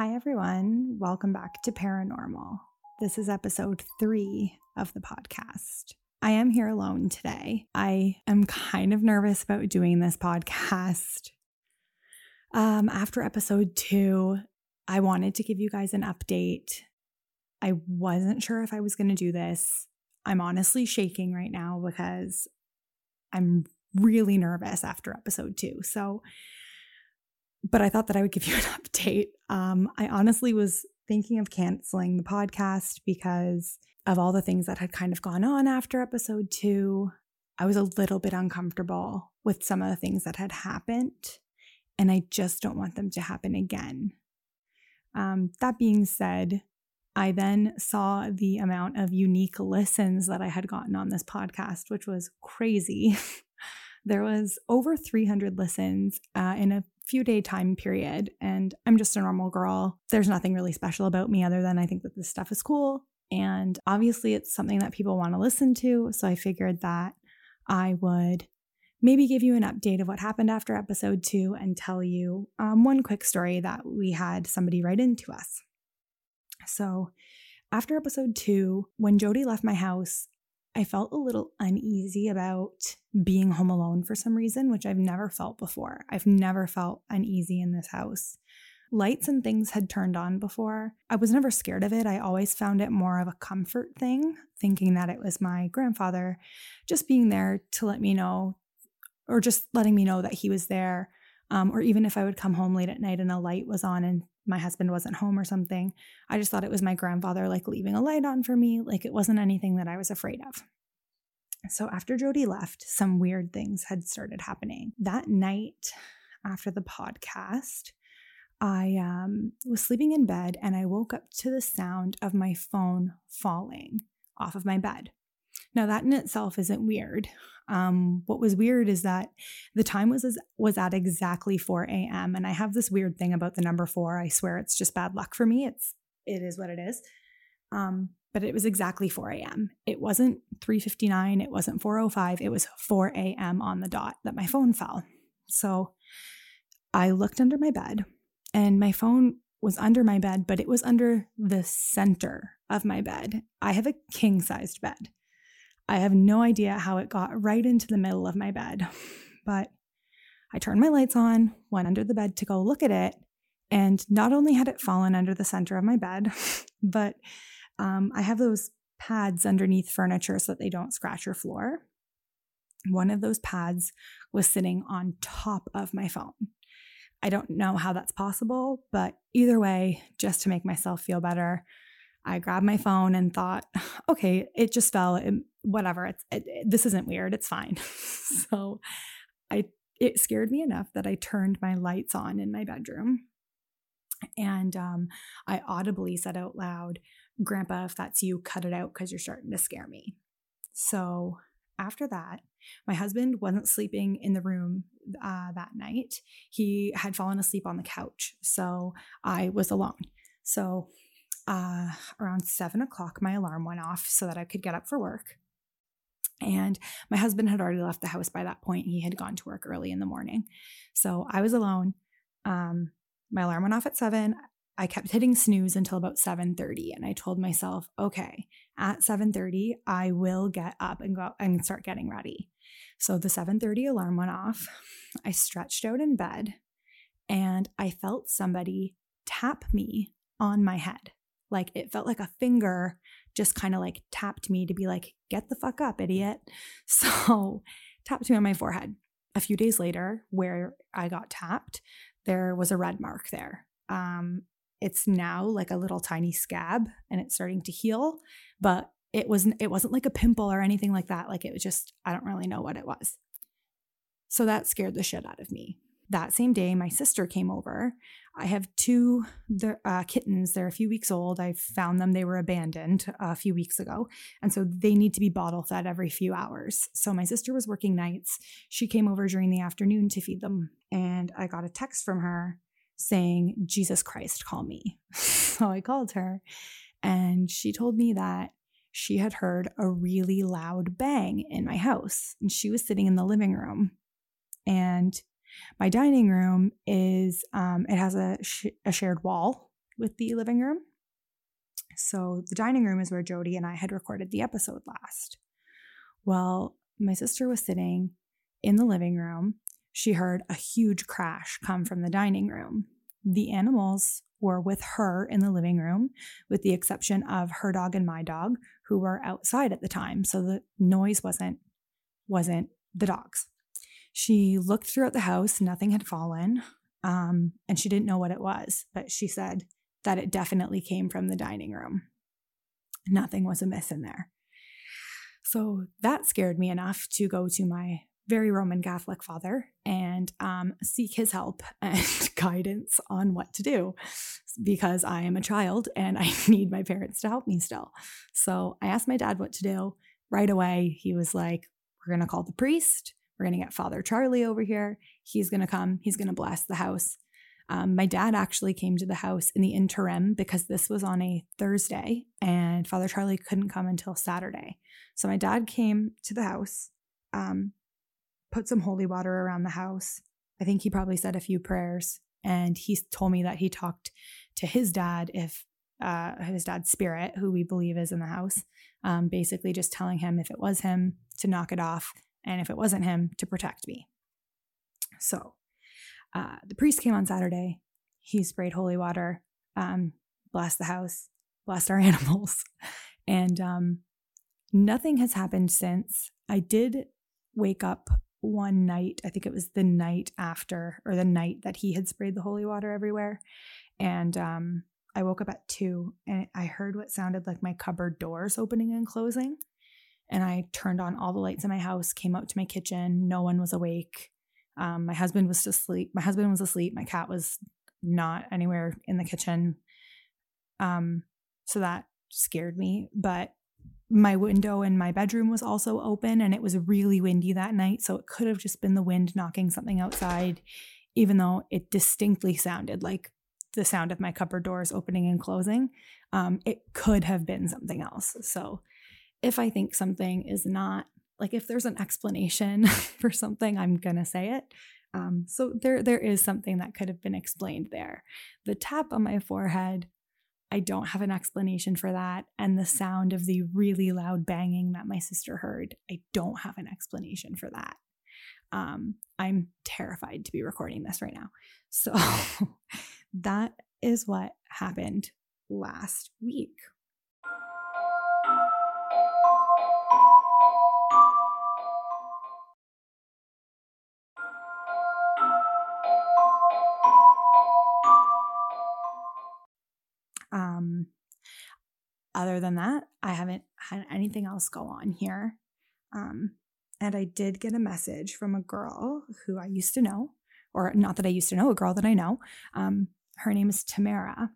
Hi everyone, welcome back to Paranormal. This is episode 3 of the podcast. I am here alone today. I am kind of nervous about doing this podcast. After episode 2, I wanted to give you guys an update. I wasn't sure if I was going to do this. I'm honestly shaking right now because I'm really nervous after episode 2. But I thought that I would give you an update. I honestly was thinking of canceling the podcast because of all the things that had kind of gone on after episode 2. I was a little bit uncomfortable with some of the things that had happened, and I just don't want them to happen again. That being said, I then saw the amount of unique listens that I had gotten on this podcast, which was crazy. There was over 300 listens in a few-day time period, and I'm just a normal girl. There's nothing really special about me other than I think that this stuff is cool, and obviously it's something that people want to listen to, so I figured that I would maybe give you an update of what happened after episode 2 and tell you one quick story that we had somebody write into us. So after episode 2, when Jodi left my house, I felt a little uneasy about being home alone for some reason, which I've never felt before. I've never felt uneasy in this house. Lights and things had turned on before. I was never scared of it. I always found it more of a comfort thing, thinking that it was my grandfather just being there to let me know, or just letting me know that he was there. Or even if I would come home late at night and a light was on and my husband wasn't home or something, I just thought it was my grandfather leaving a light on for me. It wasn't anything that I was afraid of. So after Jodi left, some weird things had started happening. That night after the podcast, I was sleeping in bed and I woke up to the sound of my phone falling off of my bed. Now that in itself isn't weird. What was weird is that the time was at exactly 4 a.m. And I have this weird thing about the number 4. I swear it's just bad luck for me. It is what it is. But it was exactly 4 a.m. It wasn't 3:59. It wasn't 4:05. It was 4 a.m. on the dot that my phone fell. So I looked under my bed and my phone was under my bed, but it was under the center of my bed. I have a king-sized bed. I have no idea how it got right into the middle of my bed, but I turned my lights on, went under the bed to go look at it, and not only had it fallen under the center of my bed, but I have those pads underneath furniture so that they don't scratch your floor. One of those pads was sitting on top of my phone. I don't know how that's possible, but either way, just to make myself feel better, I grabbed my phone and thought, okay, it just fell. Whatever. This isn't weird. It's fine. So it scared me enough that I turned my lights on in my bedroom. And I audibly said out loud, "Grandpa, if that's you, cut it out because you're starting to scare me." So after that, my husband wasn't sleeping in the room that night. He had fallen asleep on the couch. So I was alone. So around 7:00, my alarm went off so that I could get up for work. And my husband had already left the house by that point. He had gone to work early in the morning. So I was alone. My alarm went off at 7:00. I kept hitting snooze until about 7:30. And I told myself, okay, at 7:30, I will get up and go out and start getting ready. So the 7:30 alarm went off. I stretched out in bed and I felt somebody tap me on my head. It felt like a finger just kind of tapped me to be get the fuck up, idiot. So tapped me on my forehead. A few days later, where I got tapped, there was a red mark there. It's now a little tiny scab and it's starting to heal, but it wasn't like a pimple or anything like that. It was just, I don't really know what it was. So that scared the shit out of me. That same day, my sister came over. I have 2 kittens. They're a few weeks old. I found them. They were abandoned a few weeks ago. And so they need to be bottle fed every few hours. So my sister was working nights. She came over during the afternoon to feed them. And I got a text from her saying, "Jesus Christ, call me." So I called her and she told me that she had heard a really loud bang in my house. And she was sitting in the living room. And my dining room is, it has a shared wall with the living room. So the dining room is where Jodi and I had recorded the episode last. Well, my sister was sitting in the living room. She heard a huge crash come from the dining room. The animals were with her in the living room, with the exception of her dog and my dog, who were outside at the time. So the noise wasn't the dogs. She looked throughout the house. Nothing had fallen, and she didn't know what it was, but she said that it definitely came from the dining room. Nothing was amiss in there. So that scared me enough to go to my very Roman Catholic father and seek his help and guidance on what to do, because I am a child and I need my parents to help me still. So I asked my dad what to do. Right away, he was like, we're going to call the priest. We're going to get Father Charlie over here. He's going to come. He's going to bless the house. My dad actually came to the house in the interim because this was on a Thursday and Father Charlie couldn't come until Saturday. So my dad came to the house, put some holy water around the house. I think he probably said a few prayers, and he told me that he talked to his dad, his dad's spirit, who we believe is in the house, basically just telling him if it was him to knock it off, and if it wasn't him to protect me. So the priest came on Saturday. He sprayed holy water, blessed the house, blessed our animals, and nothing has happened since. I did wake up one night, I think it was the night after, or the night that he had sprayed the holy water everywhere. And I woke up at 2 and I heard what sounded like my cupboard doors opening and closing. And I turned on all the lights in my house, came out to my kitchen. No one was awake. My husband was asleep. My cat was not anywhere in the kitchen. So that scared me. But my window in my bedroom was also open, and it was really windy that night. So it could have just been the wind knocking something outside, even though it distinctly sounded like the sound of my cupboard doors opening and closing. It could have been something else. So if I think something is not, like, if there's an explanation for something, I'm going to say it. So there is something that could have been explained there. The tap on my forehead, I don't have an explanation for that. And the sound of the really loud banging that my sister heard, I don't have an explanation for that. I'm terrified to be recording this right now. So that is what happened last week. Other than that, I haven't had anything else go on here. And I did get a message from a girl who I used to know, or not that I used to know, a girl that I know. Her name is Tamara,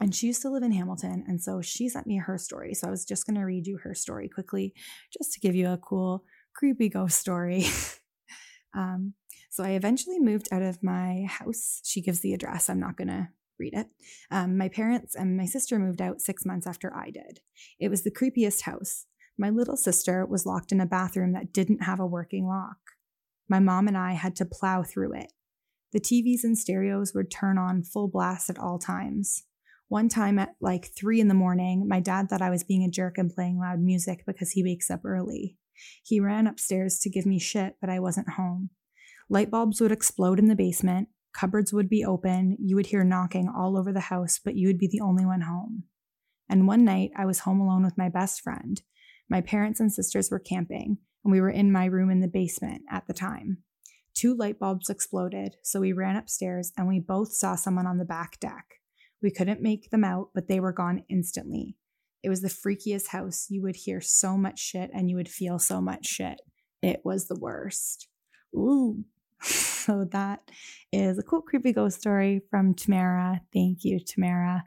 and she used to live in Hamilton. And so she sent me her story. So I was just going to read you her story quickly, just to give you a cool, creepy ghost story. So I eventually moved out of my house. She gives the address. I'm not going to read it. My parents and my sister moved out 6 months after I did. It was the creepiest house. My little sister was locked in a bathroom that didn't have a working lock. My mom and I had to plow through it. The TVs and stereos would turn on full blast at all times. One time at like 3 a.m, my dad thought I was being a jerk and playing loud music because he wakes up early. He ran upstairs to give me shit, but I wasn't home. Light bulbs would explode in the basement. Cupboards would be open, you would hear knocking all over the house, but you would be the only one home. And one night, I was home alone with my best friend. My parents and sisters were camping, and we were in my room in the basement at the time. 2 light bulbs exploded, so we ran upstairs, and we both saw someone on the back deck. We couldn't make them out, but they were gone instantly. It was the freakiest house. You would hear so much shit, and you would feel so much shit. It was the worst. Ooh. So that is a cool, creepy ghost story from Tamara. Thank you, Tamara.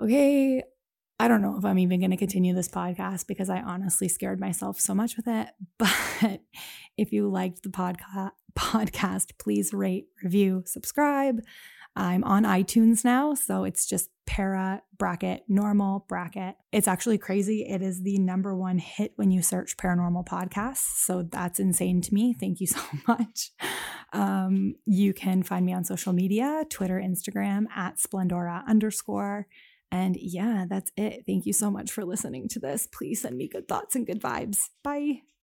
Okay, I don't know if I'm even going to continue this podcast because I honestly scared myself so much with it. But if you liked the podcast, please rate, review, subscribe. I'm on iTunes now, so it's just Paranormal. It's actually crazy. It is the #1 hit when you search paranormal podcasts, so that's insane to me. Thank you so much. You can find me on social media, Twitter, Instagram, @Splendora_. And yeah, that's it. Thank you so much for listening to this. Please send me good thoughts and good vibes. Bye.